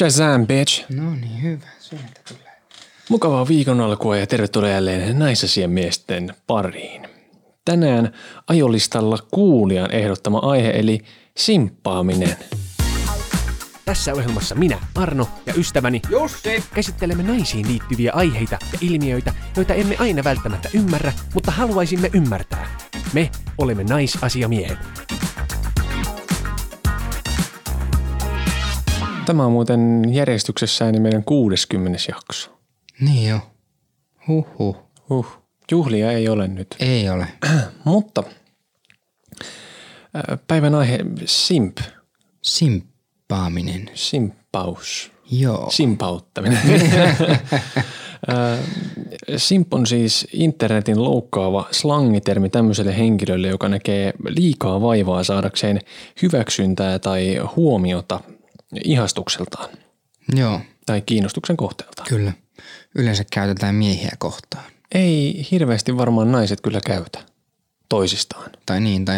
Shazam, bitch! No niin, hyvä. Sieltä tulee. Mukavaa viikon alkua ja tervetuloa jälleen naisasiamiesten pariin. Tänään ajolistalla kuulijan ehdottama aihe eli simppaaminen. Tässä ohjelmassa minä, Arno ja ystäväni Jussi käsittelemme naisiin liittyviä aiheita ja ilmiöitä, joita emme aina välttämättä ymmärrä, mutta haluaisimme ymmärtää. Me olemme naisasiamiehet. Tämä on muuten järjestyksessään niin meidän 60. jakso. Niin jo. Juhlia ei ole nyt. Ei ole. Mutta päivän aihe simp. Simppaaminen. Simppaus. Joo. Simpauttaminen. Simp on siis internetin loukkaava slangitermi tämmöiselle henkilölle, joka näkee liikaa vaivaa saadakseen hyväksyntää tai huomiota ihastukseltaan. Joo. Tai kiinnostuksen kohteeltaan. Kyllä. Yleensä käytetään miehiä kohtaan. Ei hirveästi varmaan naiset kyllä käytä toisistaan. Tai niin, tai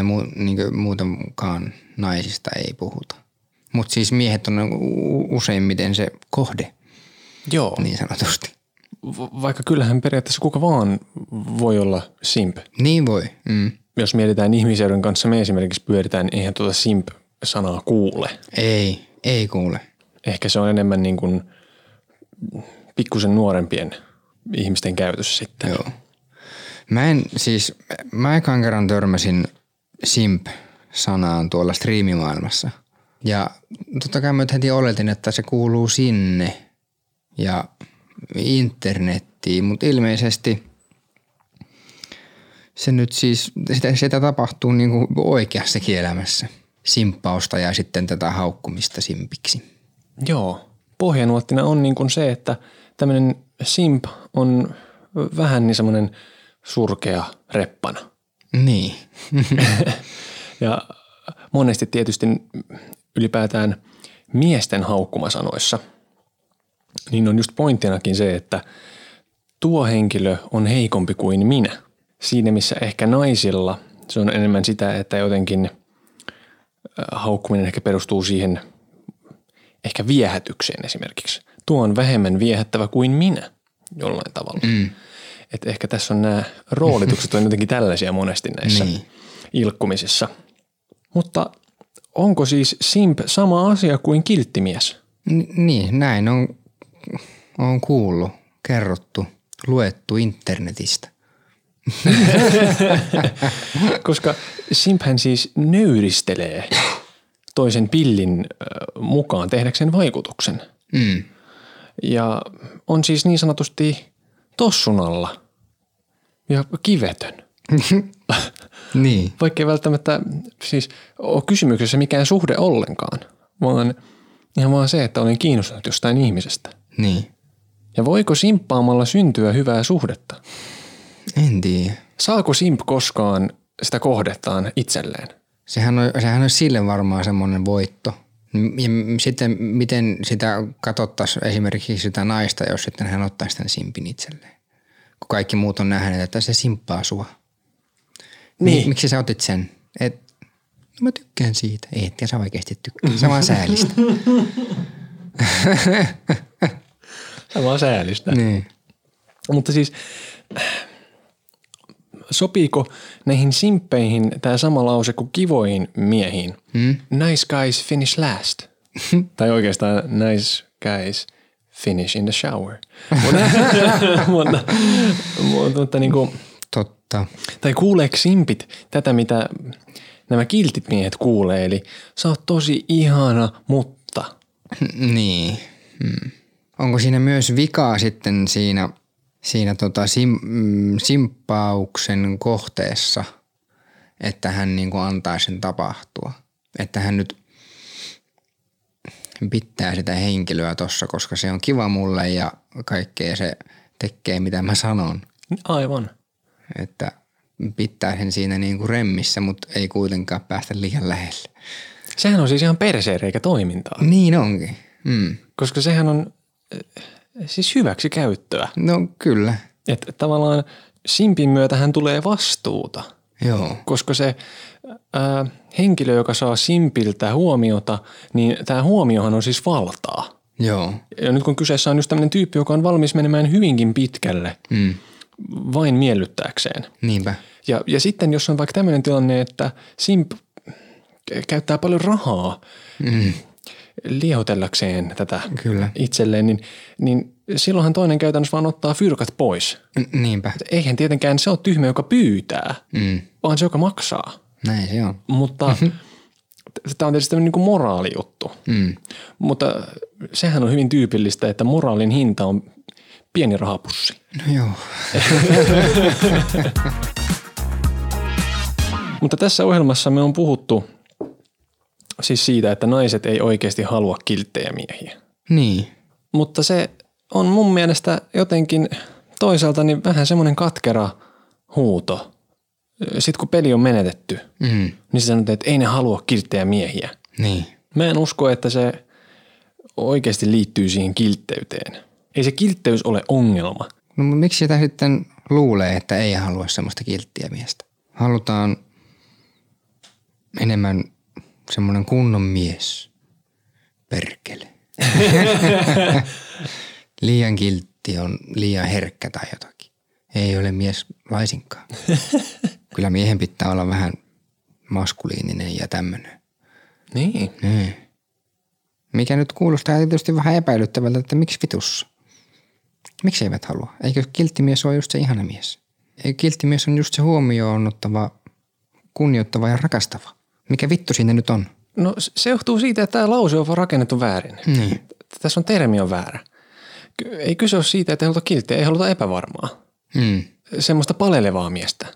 muutenkaan naisista ei puhuta. Mutta siis miehet on useimmiten se kohde, joo, niin sanotusti. Vaikka kyllähän periaatteessa kuka vaan voi olla simp. Niin voi. Mm. Jos mietitään ihmiseyden kanssa, me esimerkiksi pyöritään, niin eihän tuota simp-sanaa kuule. Ei kuule. Ehkä se on enemmän niin kuin pikkusen nuorempien ihmisten käytössä sitten. Joo. Mä ekan kerran törmäsin simp-sanaan tuolla striimimaailmassa. Ja totta kai mä heti oletin, että se kuuluu sinne ja internettiin, mutta ilmeisesti se nyt siis, sitä tapahtuu niin kuin oikeassakin elämässä. Simppausta ja sitten tätä haukkumista simpiksi. Joo. Pohjanuottina on niin kuin se, että tämmöinen simp on vähän niin semmoinen surkea reppana. Niin. Ja monesti tietysti ylipäätään miesten haukkumasanoissa, niin on just pointtinakin se, että tuo henkilö on heikompi kuin minä. Siinä missä ehkä naisilla se on enemmän sitä, että jotenkin haukkuminen ehkä perustuu siihen ehkä viehätykseen esimerkiksi. Tuo on vähemmän viehättävä kuin minä jollain tavalla. Mm. Et ehkä tässä on nämä roolitukset on jotenkin tällaisia monesti näissä ilkkumisissa. Mutta onko siis simp sama asia kuin kilttimies? Niin, näin on kuullut, kerrottu, luettu internetistä. Koska simphän siis nöyristelee toisen pillin mukaan tehdäkseen vaikutuksen. Mm. Ja on siis niin sanotusti tossun alla ja kivetön. Niin. Vaikkei välttämättä siis ole kysymyksessä mikään suhde ollenkaan, vaan ihan vaan se, että olen kiinnostunut jostain ihmisestä. Niin. Ja voiko simppaamalla syntyä hyvää suhdetta? En tiedä. Saako simp koskaan sitä kohdettaan itselleen? Sehän on sille varmaan semmoinen voitto. Ja sitten miten sitä katsottaisiin esimerkiksi sitä naista, jos sitten hän ottaisi tämän simpin itselleen. Kun kaikki muut on nähnyt, että se simppaa sua. Niin. Miksi sä otit sen? Mä tykkään siitä. Et sä oikeasti tykkää. Sä vaan säälistä. Niin. Mutta siis sopiiko näihin simppeihin tämä sama lause kuin kivoihin miehiin? Hmm? Nice guys finish last. Tai oikeastaan nice guys finish in the shower. Mutta niin kuin totta. Tai kuuleeko simpit tätä, mitä nämä kiltit miehet kuulee? Eli sä oot tosi ihana, mutta. Niin. Hmm. Onko siinä myös vikaa sitten siinä simppauksen kohteessa, että hän niin kuin antaa sen tapahtua? Että hän nyt pitää sitä henkilöä tossa, koska se on kiva mulle ja kaikkea se tekee, mitä mä sanon. Aivan. Että pitää sen siinä niin kuin remmissä, mutta ei kuitenkaan päästä liian lähelle. Sehän on siis ihan perseereikä toimintaa. Niin onkin. Mm. Koska sehän on siis hyväksi käyttöä. No kyllä. Että tavallaan simpin myötähän tulee vastuuta. Joo. Koska se henkilö, joka saa simpiltä huomiota, niin tämä huomiohan on siis valtaa. Joo. Ja nyt kun kyseessä on just tämmöinen tyyppi, joka on valmis menemään hyvinkin pitkälle vain miellyttääkseen. Niinpä. Ja sitten jos on vaikka tämmöinen tilanne, että simp käyttää paljon rahaa lihotellakseen tätä Kyllä. itselleen, niin silloinhan toinen käytännössä vaan ottaa fyrkat pois. Niinpä. Eihän tietenkään se ole tyhmä, joka pyytää, vaan se, joka maksaa. Näin se on. Mutta tämä on tietysti tämmöinen niin moraalijuttu. Mutta sehän on hyvin tyypillistä, että moraalin hinta on pieni rahapussi. No joo. Mutta tässä ohjelmassa me on puhuttu siis siitä, että naiset ei oikeasti halua kilttejä miehiä. Niin. Mutta se on mun mielestä jotenkin toisaalta niin vähän semmoinen katkera huuto. Sitten kun peli on menetetty, niin se sanotaan, että ei ne halua kilttejä miehiä. Niin. Mä en usko, että se oikeasti liittyy siihen kiltteyteen. Ei se kiltteys ole ongelma. No miksi sitä sitten luulee, että ei halua semmoista kilttiä miestä? Halutaan enemmän semmoinen kunnon mies. Perkele. Liian kiltti on liian herkkä tai jotakin. Ei ole mies laisinkaan. Kyllä miehen pitää olla vähän maskuliininen ja tämmöinen. Niin. Mikä nyt kuulostaa tietysti vähän epäilyttävältä, että miksi vitussa? Miksi eivät halua? Eikö kilttimies ole just se ihana mies? Eikö kilttimies on just se huomioon ottava, kunnioittava ja rakastava? Mikä vittu siinä nyt on? No se johtuu siitä, että tämä lause on rakennettu väärin. Niin. Tässä on termi on väärä. Ei kyse ole siitä, että ei haluta kilttiä, ei haluta epävarmaa. Semmoista palelevaa miestä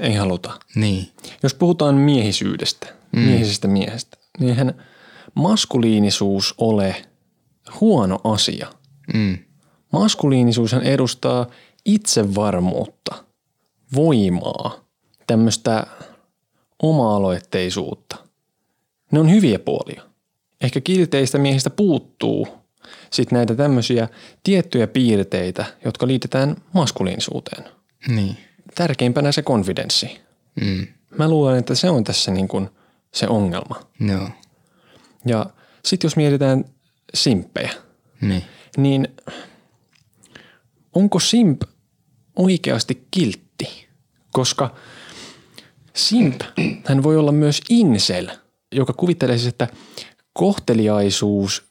ei haluta. Niin. Jos puhutaan miehisyydestä, miehisestä miehestä, niin eihän maskuliinisuus ole huono asia. Maskuliinisuushan edustaa itsevarmuutta, voimaa, tämmöistä oma-aloitteisuutta. Ne on hyviä puolia. Ehkä kilteistä miehistä puuttuu sitten näitä tämmöisiä tiettyjä piirteitä, jotka liitetään maskuliinisuuteen. Niin. Tärkeimpänä se konfidenssi. Mä luulen, että se on tässä niin kuin se ongelma. No. Ja sitten jos mietitään simppejä, niin onko simp oikeasti kiltti? Koska simp, hän voi olla myös incel, joka kuvittelee siis, että kohteliaisuus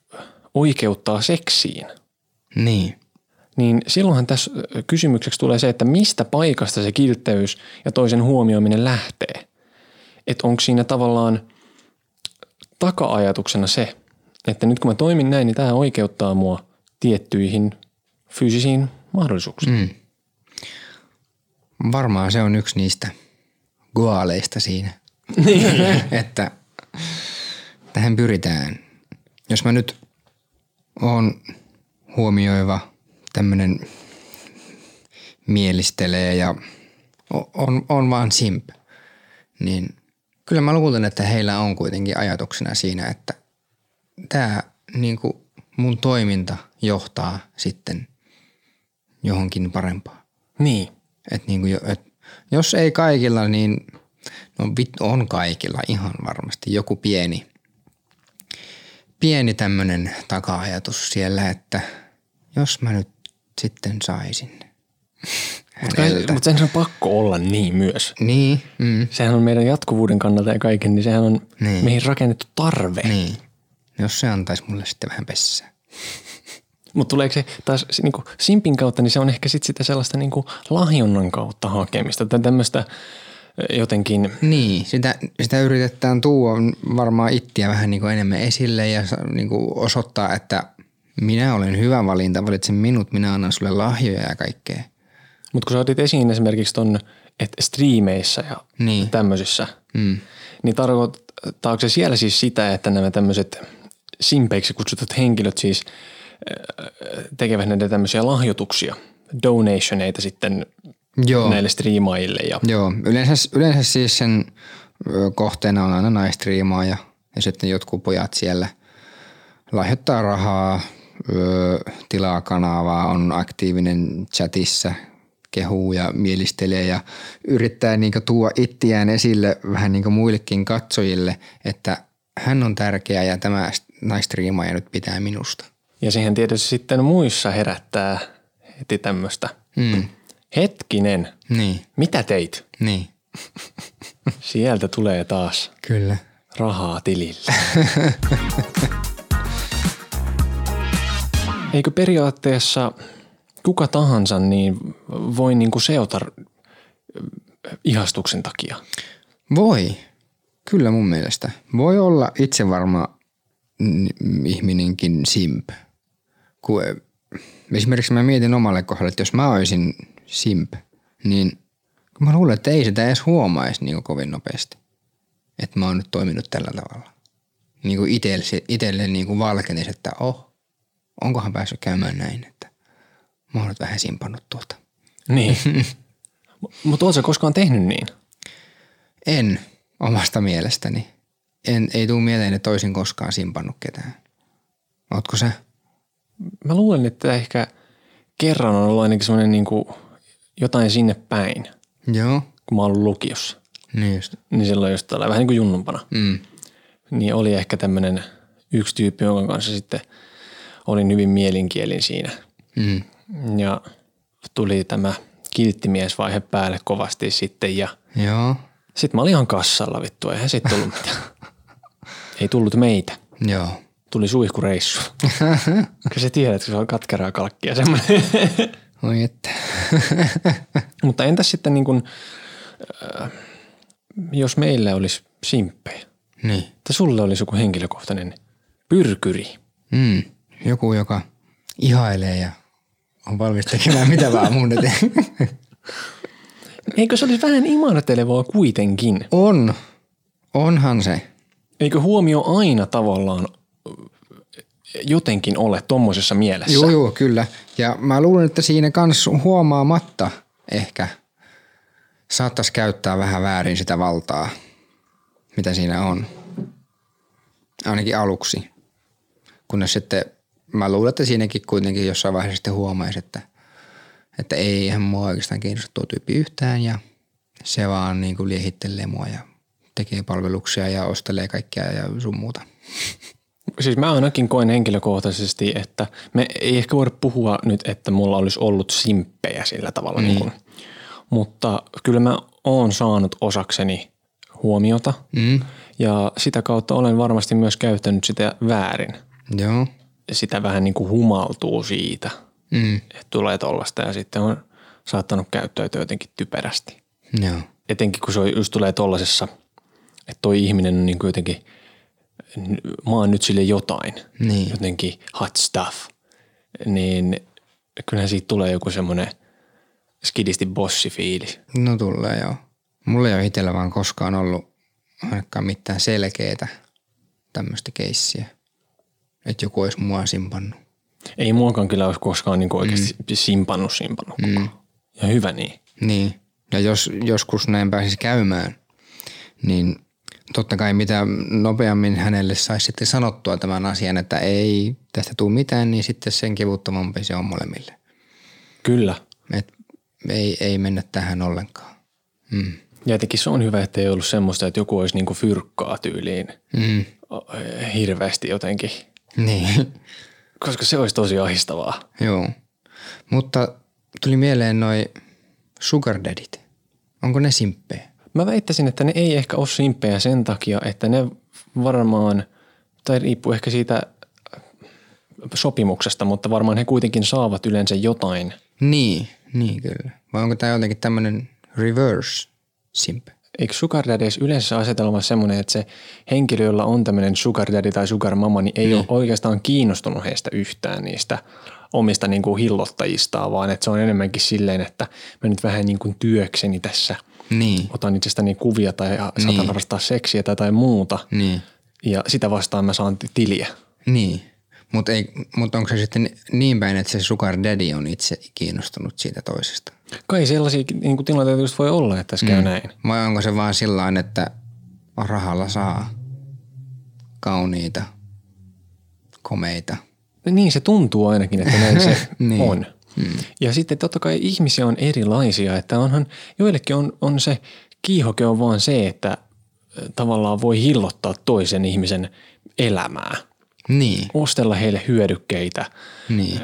oikeuttaa seksiin. Niin. Niin silloinhan tässä kysymykseksi tulee se, että mistä paikasta se kiltteys ja toisen huomioiminen lähtee. Että onko siinä tavallaan taka-ajatuksena se, että nyt kun mä toimin näin, niin tämä oikeuttaa mua tiettyihin fyysisiin mahdollisuuksiin. Varmaan se on yksi niistä goaleista siinä, että tähän pyritään. Jos mä nyt oon huomioiva, tämmönen mielistelee ja on vaan simp, niin kyllä mä luulen, että heillä on kuitenkin ajatuksena siinä, että tää niinku mun toiminta johtaa sitten johonkin parempaan. Niin. Että niinku, jos ei kaikilla, niin on kaikilla ihan varmasti joku pieni tämmönen taka-ajatus siellä, että jos mä nyt sitten saisin häneltä. Mutta sehän on pakko olla niin myös. Niin. Sehän on meidän jatkuvuuden kannalta ja kaiken, niin sehän on meihin rakennettu tarve. Niin. Jos se antaisi mulle sitten vähän pessää. Mutta tuleeko se taas niinku simpin kautta, niin se on ehkä sitten sitä sellaista niinku lahjonnan kautta hakemista tai tämmöistä jotenkin. Niin, sitä yritetään tuua varmaan ittiä vähän niinku enemmän esille ja niinku osoittaa, että minä olen hyvä valinta, valitsen minut, minä annan sulle lahjoja ja kaikkea. Mutta kun sä otit esiin esimerkiksi ton, että striimeissä ja tämmöisissä, niin tarkoittaako se siellä siis sitä, että nämä tämmöiset simpeiksi kutsutut henkilöt siis tekevät näitä tämmöisiä lahjoituksia, donationeita sitten näille striimaajille? Joo, yleensä siis sen kohteena on aina naistriimaaja ja sitten jotkut pojat siellä lahjoittaa rahaa, tilaa kanavaa, on aktiivinen chatissa, kehuu ja mielistelee ja yrittää niinku tuoda ittiään esille vähän niinku muillekin katsojille, että hän on tärkeä ja tämä naistriimaaja nyt pitää minusta. Ja siihen tietysti sitten muissa herättää heti tämmöistä. Mm. Hetkinen, niin. Mitä teit? Niin. Sieltä tulee taas kyllä rahaa tilille. Eikö periaatteessa kuka tahansa niin voi niinku seota ihastuksen takia? Voi. Kyllä mun mielestä. Voi olla itsevarma ihminenkin simp. Esimerkiksi mä mietin omalle kohdalle, että jos mä olisin simp, niin mä luulen, että ei sitä edes huomaisi niin kovin nopeasti. Että mä oon nyt toiminut tällä tavalla. Niin kuin itselle niin valkenisi, että onkohan päässyt käymään näin, että mä oon nyt vähän simpannut tuota. Niin. Mutta ootko koskaan tehnyt niin? En. Omasta mielestäni. Ei tule mieleen, että olisin koskaan simpannut ketään. Ootko sä? Mä luulen, että ehkä kerran on ollut ainakin semmoinen niin kuin jotain sinne päin. Joo. Kun mä oon ollut lukiossa. Niin just. Niin silloin just tällä, vähän niin kuin junnumpana. Mm. Niin oli ehkä tämmöinen yksi tyyppi, jonka kanssa sitten olin hyvin mielinkielin siinä. Mm. Ja tuli tämä kilttimiesvaihe päälle kovasti sitten ja... Joo. Sitten mä olin ihan kassalla vittu, eihän siitä tullut mitään. Ei tullut meitä. Joo. Tuli suihkureissu. Kyllä sä tiedät, kun se on katkeraa kalkkia semmoinen. Oi että. Mutta entäs sitten niin kun, jos meillä olisi simppejä. Niin. Tai sulle olisi joku henkilökohtainen pyrkyri. Mm. Joku, joka ihailee ja on valmis tekemään mitä vaan mun eteen. Eikö se olisi vähän imartelevaa kuitenkin? On. Onhan se. Eikö huomio aina tavallaan jotenkin ole tommosessa mielessä? Joo, kyllä. Ja mä luulen, että siinä kans huomaamatta ehkä saattaisi käyttää vähän väärin sitä valtaa, mitä siinä on. Ainakin aluksi. Kunnes sitten mä luulen, että siinäkin kuitenkin jossain vaiheessa sitten huomaisi, että eihän mua oikeastaan kiinnosta tuo tyyppi yhtään ja se vaan niin kuin liehittelee mua ja tekee palveluksia ja ostelee kaikkea ja sun muuta. Siis mä ainakin koen henkilökohtaisesti, että me ei ehkä voida puhua nyt, että mulla olisi ollut simppejä sillä tavalla. Mm. Niin kuin. Mutta kyllä mä oon saanut osakseni huomiota ja sitä kautta olen varmasti myös käyttänyt sitä väärin. Joo. Sitä vähän niin kuin humaltuu siitä. Mm. Että tulee tollaista ja sitten on saattanut käyttäytyä jotenkin typerästi. Joo. Etenkin kun se just tulee tollasessa, että toi ihminen on niin kuin jotenkin, mä oon nyt sille jotain, niin. Jotenkin hot stuff, niin kyllähän siitä tulee joku semmoinen skidisti bossifiilis. No tulee joo. Mulla ei ole itsellä vaan koskaan ollut ainakaan mitään selkeätä tämmöistä keissiä, että joku olisi mua simpannut. Ei muakaan kyllä olisi koskaan niin oikeasti simpannut kukaan. Ja hyvä niin. Niin. Ja jos joskus näin pääsisi käymään, niin totta kai mitä nopeammin hänelle saisi sitten sanottua tämän asian, että ei tästä tule mitään, niin sitten sen kivuttomampi se on molemmille. Kyllä. Et ei mennä tähän ollenkaan. Mm. Ja etenkin se on hyvä, että ei ollut semmoista, että joku olisi niin kuin fyrkkaa tyyliin hirveästi jotenkin. Niin. Koska se olisi tosi ahdistavaa. Joo. Mutta tuli mieleen noi sugar daddyt. Onko ne simppejä? Mä väittäisin, että ne ei ehkä ole simppejä sen takia, että ne varmaan, tai riippuu ehkä siitä sopimuksesta, mutta varmaan he kuitenkin saavat yleensä jotain. Niin kyllä. Vai onko tämä jotenkin tämmöinen reverse simp? Eikö sugar daddies yleensä asetelma semmoinen, että se henkilö, jolla on tämmöinen sugar daddy tai sugar mama, niin ei ole oikeastaan kiinnostunut heistä yhtään niistä omista niin kuin hillottajistaan, vaan että se on enemmänkin silleen, että mä nyt vähän niin kuin työkseni tässä otan itsestäni kuvia tai saatan harrastaa seksiä tai muuta ja sitä vastaan mä saan tiliä. Niin, mutta onko se sitten niin päin, että se sugar daddy on itse kiinnostunut siitä toisesta? Kai sellaisia niin kuin tilanteita just voi olla, että tässä käy näin. Vai onko se vaan sillain, että rahalla saa kauniita, komeita? Niin se tuntuu ainakin, että näin se on. Mm. Ja sitten totta kai ihmisiä on erilaisia, että onhan joillekin on se kiihoke on vaan se, että tavallaan voi hillottaa toisen ihmisen elämää. niin. ostella heille hyödykkeitä, niin.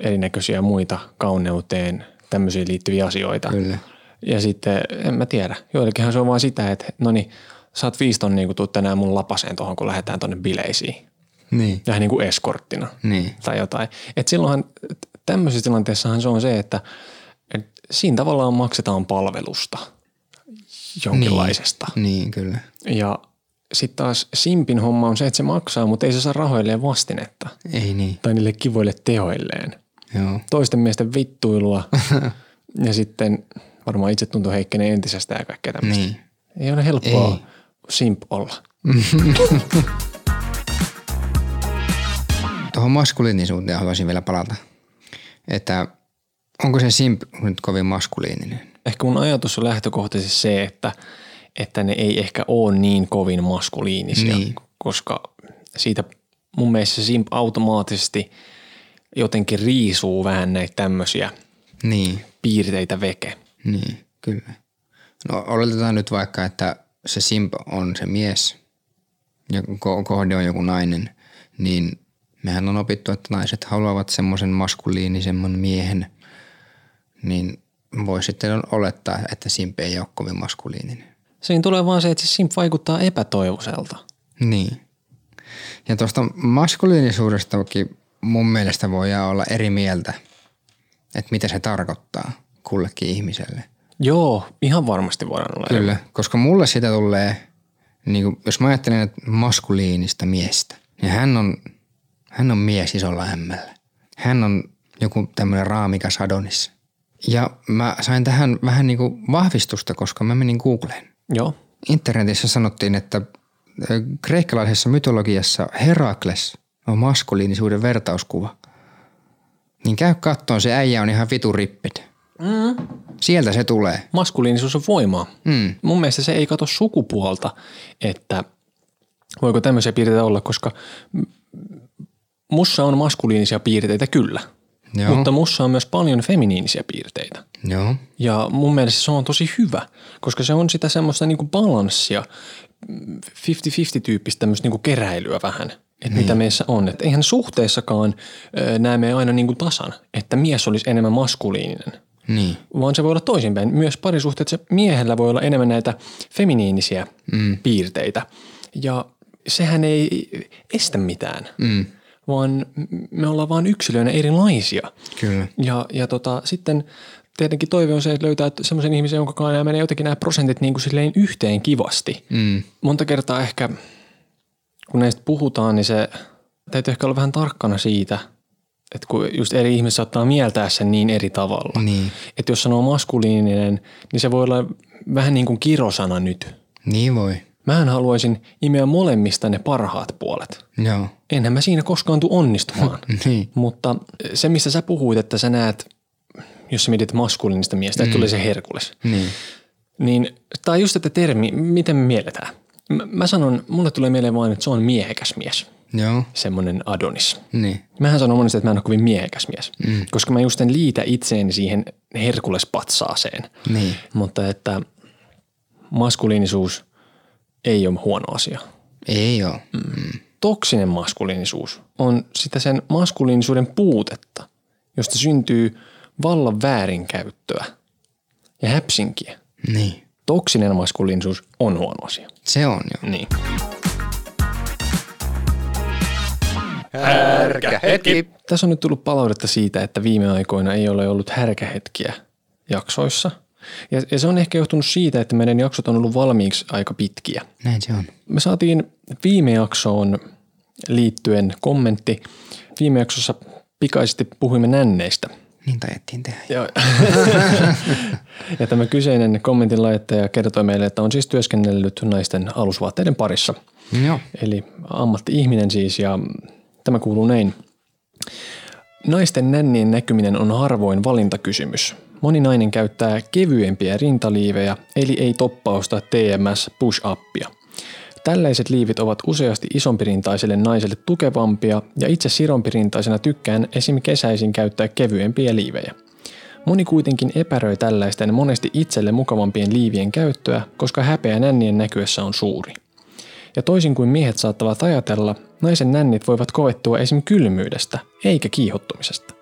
Erinäköisiä muita kauneuteen, tämmöisiä liittyviä asioita. Kyllä. Ja sitten, en mä tiedä, joillekinhan se on vaan sitä, että no niin, saat 5 tonnia, kun tuut tänään mun lapaseen tuohon, kun lähdetään tonne bileisiin. Niin. Vähän niin kuin eskorttina tai jotain. Että silloinhan tämmöisessä tilanteessahan se on se, että siinä tavallaan maksetaan palvelusta jonkinlaisesta. Niin kyllä. Ja sitten taas simpin homma on se, että se maksaa, mutta ei se saa rahoilleen vastinetta. Ei niin. Tai niille kivoille tehoilleen. Joo. Toisten miesten vittuilua ja sitten varmaan itsetunto heikkenee entisestään ja kaikkea tämmöistä. Niin. Ei ole helppoa simp olla. Tuohon maskuliinisuuteen haluaisin vielä palata. Että onko se simp nyt kovin maskuliininen? Ehkä mun ajatus on lähtökohtaisesti se, että ne ei ehkä ole niin kovin maskuliinisia, niin. koska siitä mun mielestä simp automaattisesti jotenkin riisuu vähän näitä tämmöisiä piirteitä veke. Niin, kyllä. No oletetaan nyt vaikka, että se simp on se mies ja kohde on joku nainen, niin mehän on opittu, että naiset haluavat semmoisen maskuliinisemman miehen, niin voi sitten olettaa, että simp ei ole kovin maskuliininen. Siinä tulee vaan se, että simp vaikuttaa epätoivoiselta. Niin. Ja tuosta maskuliinisuudestakin mun mielestä voidaan olla eri mieltä, että mitä se tarkoittaa kullekin ihmiselle. Joo, ihan varmasti voidaan olla. Kyllä, koska mulle sitä tulee, niin kuin, jos mä ajattelen, että maskuliinista miestä, niin hän on mies isolla ämmällä. Hän on joku tämmöinen raamikas Adonis. Ja mä sain tähän vähän niin kuin vahvistusta, koska mä menin Googleen. Joo. Internetissä sanottiin, että kreikkalaisessa mytologiassa Herakles on maskuliinisuuden vertauskuva. Niin käy kattoon, se äijä on ihan viturippit. Mm. Sieltä se tulee. Maskuliinisuus on voimaa. Mm. Mun mielestä se ei kato sukupuolta, että voiko tämmöisiä piirteitä olla, koska mussa on maskuliinisia piirteitä kyllä, joo. mutta mussa on myös paljon feminiinisiä piirteitä. Joo. Ja mun mielestä se on tosi hyvä, koska se on sitä semmoista niinku balanssia, 50-50 tyyppistä tämmöistä niinku keräilyä vähän, että niin. mitä meissä on. Et eihän suhteessakaan nämä mene aina niinku tasan, että mies olisi enemmän maskuliininen. Niin. Vaan se voi olla toisinpäin. Myös parisuhteessa miehellä voi olla enemmän näitä feminiinisiä piirteitä. Ja sehän ei estä mitään, vaan me ollaan vaan yksilöinä erilaisia. Kyllä. Ja sitten tietenkin toive on se, että löytää semmoisen ihmisen, jonka kanssa menee jotenkin nämä prosentit niin kuin silleen yhteen kivasti. Monta kertaa ehkä, kun näistä puhutaan, niin se täytyy ehkä olla vähän tarkkana siitä – että kun just eri ihmiset saattaa mieltää sen niin eri tavalla. Niin. Että jos sanoo maskuliininen, niin se voi olla vähän niin kuin kirosana nyt. Niin voi. Mähän haluaisin imeä molemmista ne parhaat puolet. Joo. Enhän mä siinä koskaan tule onnistumaan. Niin. Mutta se, mistä sä puhuit, että sä näet, jos sä mietit maskuliinista miestä, että tulee se Herkules. Niin, tai just tätä termi, miten me mielletään. Mä sanon, mulle tulee mieleen vain, että se on miehekäs mies. Joo. Semmoinen Adonis. Niin. Mähän sanon monesti, että mä en ole kovin miehekäs mies, koska mä just en liitä itseeni siihen Herkules-patsaaseen. Niin. Mutta että maskuliinisuus ei ole huono asia. Ei ole. Toksinen maskuliinisuus on sitä sen maskuliinisuuden puutetta, josta syntyy vallan väärinkäyttöä ja häpsinkiä. Niin. Toksinen maskuliinisuus on huono asia. Se on jo. Niin. Härkähetki. Tässä on nyt tullut palautetta siitä, että viime aikoina ei ole ollut härkähetkiä jaksoissa. Ja se on ehkä johtunut siitä, että meidän jaksot on ollut valmiiksi aika pitkiä. Näin se on. Me saatiin viime jaksoon liittyen kommentti. Viime jaksossa pikaisesti puhuimme nänneistä. Niin taidettiin tehdä. Joo. Ja tämä kyseinen kommentin laittaja kertoi meille, että on siis työskennellyt naisten alusvaatteiden parissa. Joo. Eli ammatti-ihminen siis, ja tämä kuuluu näin. Naisten nännien näkyminen on harvoin valintakysymys. Moni nainen käyttää kevyempiä rintaliivejä, eli ei toppausta TMS push-uppia. Tällaiset liivit ovat useasti isompirintaiselle naiselle tukevampia, ja itse sidompirintaisena tykkään esim. Kesäisin käyttää kevyempiä liivejä. Moni kuitenkin epäröi tällaisten monesti itselle mukavampien liivien käyttöä, koska häpeä nännien näkyessä on suuri. Ja toisin kuin miehet saattavat ajatella, naisen nännit voivat kovettua esim. Kylmyydestä, eikä kiihottumisesta.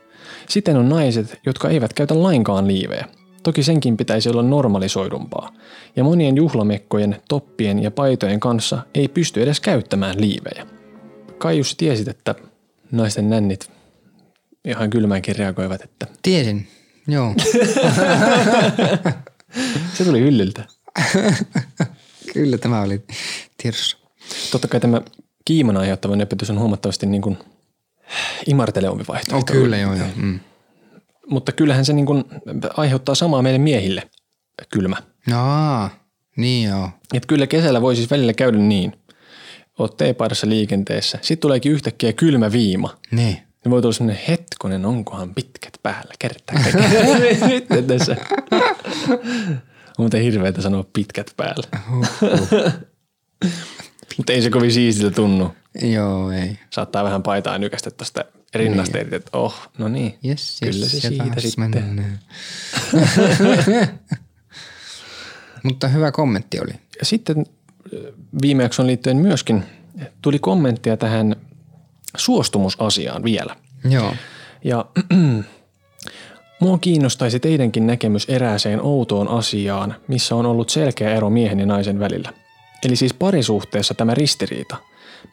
Siten on naiset, jotka eivät käytä lainkaan liivejä. Toki senkin pitäisi olla normalisoidumpaa, ja monien juhlamekkojen, toppien ja paitojen kanssa ei pysty edes käyttämään liivejä. Kai Jussi tiesit, että naisten nännit ihan kylmäänkin reagoivat, että... Tiesin, joo. Se tuli hyllyltä. Kyllä tämä oli tiedossa. Totta kai tämä kiiman aiheuttava nöpötys on huomattavasti niin kuin imartelevampi vaihtoehto. Oh, kyllä, joo, joo. Mm. Mutta kyllähän se niin kuin aiheuttaa samaa meille miehille, kylmä. Aa, niin joo. Et kyllä kesällä voi siis välillä käydä niin. Oot teepaidassa liikenteessä. Sitten tuleekin yhtäkkiä kylmä viima. Niin. Ne voi tulla semmoinen, hetkonen, onkohan pitkät päällä, kertaa kaikkea. Nyt tässä. On muuten hirveätä sanoa pitkät päällä. Mutta ei se kovin siistiltä tunnu. Joo, ei. Saattaa vähän paitaa nykästä tästä rinnasta, niin. Että no niin, yes, kyllä se siitä sitten. Mutta hyvä kommentti oli. Ja sitten viime jakson liittyen myöskin tuli kommenttia tähän suostumusasiaan vielä. Joo. Ja mua kiinnostaisi teidänkin näkemys erääseen outoon asiaan, missä on ollut selkeä ero miehen ja naisen välillä. Eli siis parisuhteessa tämä ristiriita.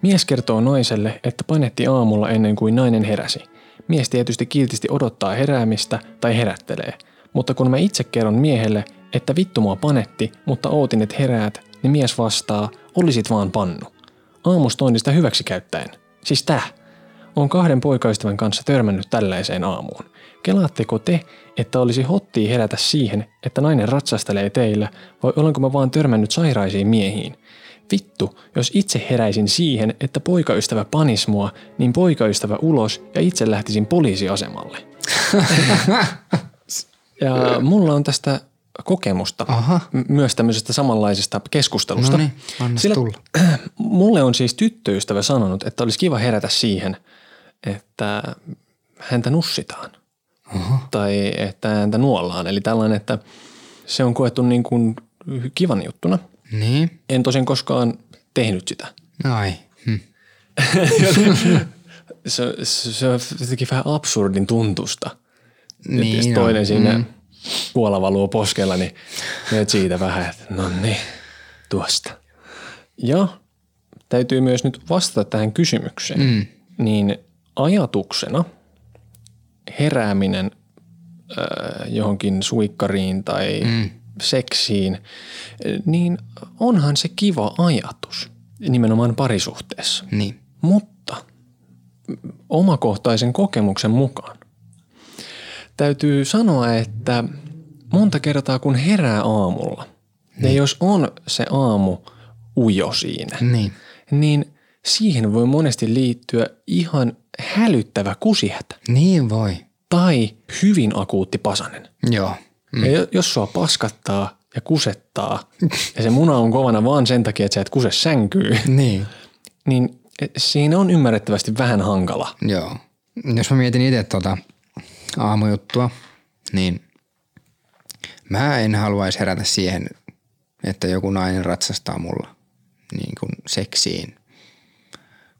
Mies kertoo naiselle, että panetti aamulla ennen kuin nainen heräsi. Mies tietysti kiltisti odottaa heräämistä tai herättelee. Mutta kun mä itse kerron miehelle, että vittu mua panetti, mutta ootin, että heräät, niin mies vastaa, olisit vaan pannu. Aamustoinnista hyväksi käyttäen. Siis täh. Oon 2 poikaystävän kanssa törmännyt tällaiseen aamuun. Kelaatteko te, että olisi hottia herätä siihen, että nainen ratsastelee teillä, vai olenko mä vaan törmännyt sairaisiin miehiin? Vittu, jos itse heräisin siihen, että poikaystävä panis mua, niin poikaystävä ulos ja itse lähtisin poliisiasemalle. Ja mulla on tästä kokemusta, myös tämmöisestä samanlaisesta keskustelusta. No niin, anna tulla. Mulle on siis tyttöystävä sanonut, että olisi kiva herätä siihen, että häntä nussitaan. Aha. Tai että häntä nuollaan. Eli tällainen, että se on koettu niin kuin kivan juttuna. Niin. En tosin koskaan tehnyt sitä. Ai. Hm. se on jotenkin vähän absurdin tuntusta. Niin, jos toinen siinä kuolava luo poskella, niin menet siitä vähän, että no niin, tuosta. Ja täytyy myös nyt vastata tähän kysymykseen. Mm. Niin ajatuksena herääminen johonkin suikkariin tai seksiin, niin onhan se kiva ajatus nimenomaan parisuhteessa. Niin. Mutta omakohtaisen kokemuksen mukaan täytyy sanoa, että monta kertaa kun herää aamulla, niin. Ja jos on se aamu ujo siinä, niin siihen voi monesti liittyä ihan hälyttävä kusihätä. Niin voi. Tai hyvin akuutti pasanen. Joo. Mm. Ja jos sua paskattaa ja kusettaa ja se muna on kovana vaan sen takia, että sä et kuse sänkyy, niin siinä on ymmärrettävästi vähän hankala. Joo. Jos mä mietin itse tuota aamujuttua, niin mä en haluaisi herätä siihen, että joku nainen ratsastaa mulla niin kuin seksiin.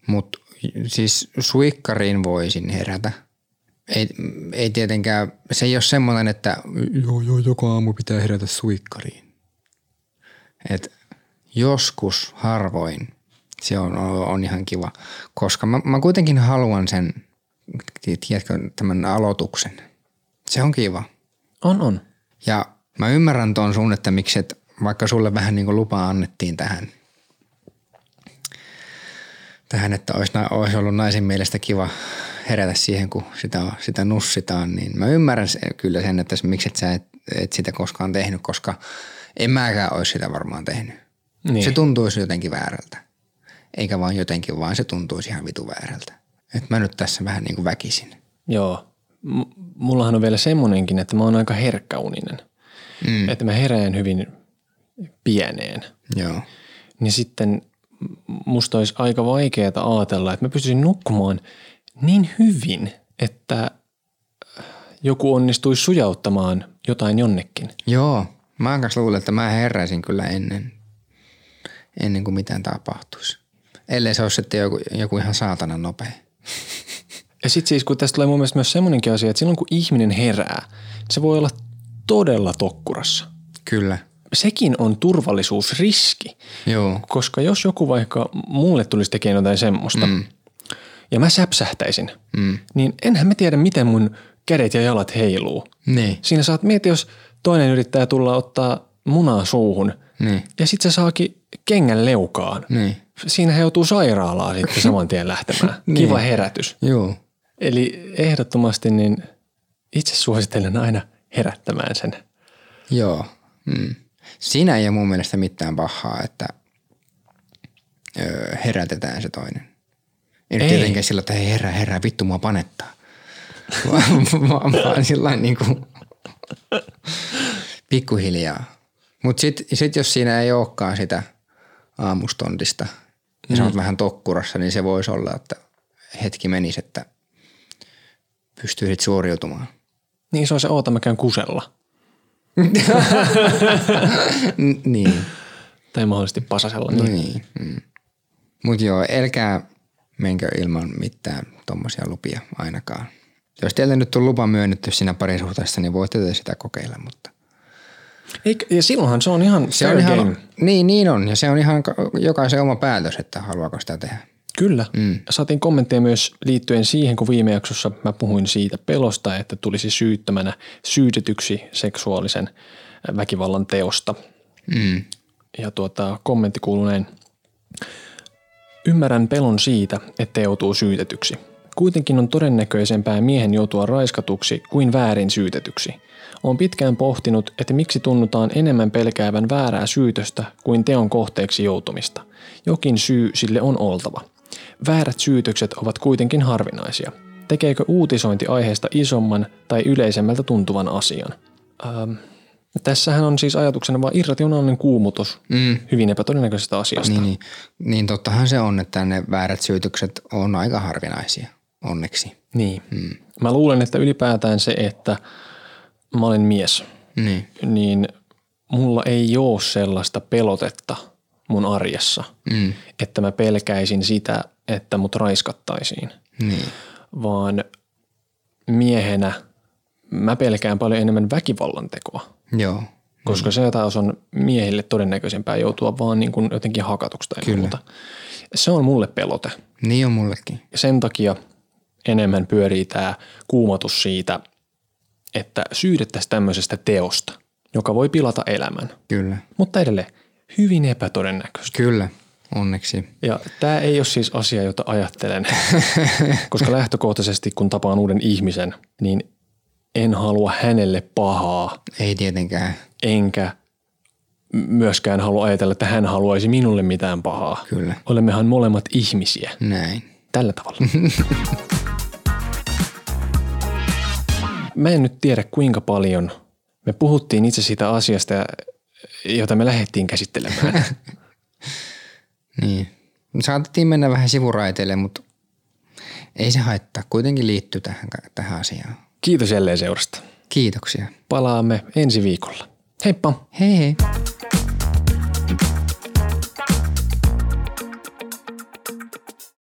Mutta siis suikkariin voisin herätä. Ei tietenkään, se ei ole semmoinen, että joo, joka aamu pitää herätä suikkariin. Et joskus, harvoin, se on ihan kiva, koska mä kuitenkin haluan sen, tiedätkö, tämän aloituksen. Se on kiva. On. Ja mä ymmärrän tuon sun, että miksi, et, vaikka sulle vähän niin kuin lupaa annettiin tähän, että olisi ollut naisen mielestä kiva herätä siihen, kun sitä nussitaan, niin mä ymmärrän kyllä sen, että miksi sä et sitä koskaan tehnyt, koska en mäkään olisi sitä varmaan tehnyt. Niin. Se tuntuisi jotenkin väärältä. Eikä vaan jotenkin, vaan se tuntuisi ihan vitu väärältä. Et mä nyt tässä vähän niin kuin väkisin. Joo. Mullahan on vielä semmonenkin, että mä oon aika herkkäuninen. Mm. Että mä herään hyvin pieneen. Joo. Niin sitten musta olisi aika vaikeaa ajatella, että mä pystyisin nukkumaan niin hyvin, että joku onnistuisi sujauttamaan jotain jonnekin. Joo. Mä kanssa luulen, että mä heräisin kyllä ennen. ennen kuin mitään tapahtuisi. Ellei se ole sitten joku ihan saatanan nopea. Ja sitten siis kun tästä tulee mun mielestä myös semmoinenkin asia, että silloin kun ihminen herää, se voi olla todella tokkurassa. Kyllä. Sekin on turvallisuusriski. Joo. Koska jos joku vaikka mulle tulisi tekemään jotain semmoista ja mä säpsähtäisin, niin enhän mä tiedä miten mun kädet ja jalat heiluu. Niin. Siinä saat miettiä, jos toinen yrittää tulla ottaa munaa suuhun ja sit se saakin kengän leukaan. Niin. Siinä he joutuu sairaalaan sitten saman tien lähtemään. Niin. Kiva herätys. Joo. Eli ehdottomasti niin itse suosittelen aina herättämään sen. Joo. Mm. Siinä ei ole mun mielestä mitään pahaa, että herätetään se toinen. Ei tietenkään sillä, että hei herää, vittu mua panettaa. Vaan sillain niin kuin pikkuhiljaa. Mutta sit jos siinä ei olekaan sitä aamustondista ja sä oot vähän tokkurassa, niin se voisi olla, että hetki menisi, että pystyisit suoriutumaan. Niin se on se oota, mä käyn kusella. Niin. Tai mahdollisesti pasasella. Niin. Mm. Mut joo, älkää menkö ilman mitään tommosia lupia ainakaan. Jos teille nyt on lupa myönnetty siinä parisuhteessa, niin voitte tehdä sitä kokeilla, mutta. Eikä, ja silloinhan se on ihan se on ihan, niin on, ja se on ihan jokaisen oma päätös, että haluaako sitä tehdä. Kyllä. Saatiin kommentteja myös liittyen siihen, kun viime jaksossa mä puhuin siitä pelosta, että tulisi syyttömänä syytetyksi seksuaalisen väkivallan teosta. Ja kommentti kuuluu näin. Ymmärrän pelon siitä, että joutuu syytetyksi. Kuitenkin on todennäköisempää miehen joutua raiskatuksi kuin väärin syytetyksi. Olen pitkään pohtinut, että miksi tunnutaan enemmän pelkäävän väärää syytöstä kuin teon kohteeksi joutumista. Jokin syy sille on oltava. Väärät syytökset ovat kuitenkin harvinaisia. Tekeekö uutisointi aiheesta isomman tai yleisemmältä tuntuvan asian? Tässähän on siis ajatuksena vain irrationaalinen kuumutus hyvin epätodennäköisestä asiasta. Niin tottahan se on, että ne väärät syytökset on aika harvinaisia, onneksi. Niin. Mä luulen, että ylipäätään se, että mä olen mies, niin mulla ei ole sellaista pelotetta mun arjessa, että mä pelkäisin sitä, että mut raiskattaisiin, vaan miehenä mä pelkään paljon enemmän väkivallan tekoa. Joo. Koska se taas on miehille todennäköisempää joutua vaan niin kuin jotenkin hakatuksi tai muuta. Se on mulle pelote. Niin on mullekin. Sen takia enemmän pyörii tää kuumatus siitä, että syydettäisiin tämmöisestä teosta, joka voi pilata elämän. Kyllä. Mutta edelleen hyvin epätodennäköistä. Kyllä, onneksi. Ja tää ei ole siis asia, jota ajattelen, koska lähtökohtaisesti kun tapaan uuden ihmisen, niin – en halua hänelle pahaa. Ei tietenkään. Enkä myöskään halua ajatella, että hän haluaisi minulle mitään pahaa. Kyllä. Olemmehan molemmat ihmisiä. Näin. Tällä tavalla. Mä en nyt tiedä kuinka paljon me puhuttiin itse siitä asiasta, jota me lähdettiin käsittelemään. Niin. Saatettiin mennä vähän sivuraiteille, mutta ei se haittaa. Kuitenkin liittyy tähän asiaan. Kiitos jälleen seurasta. Kiitoksia. Palaamme ensi viikolla. Heippa. Hei hei.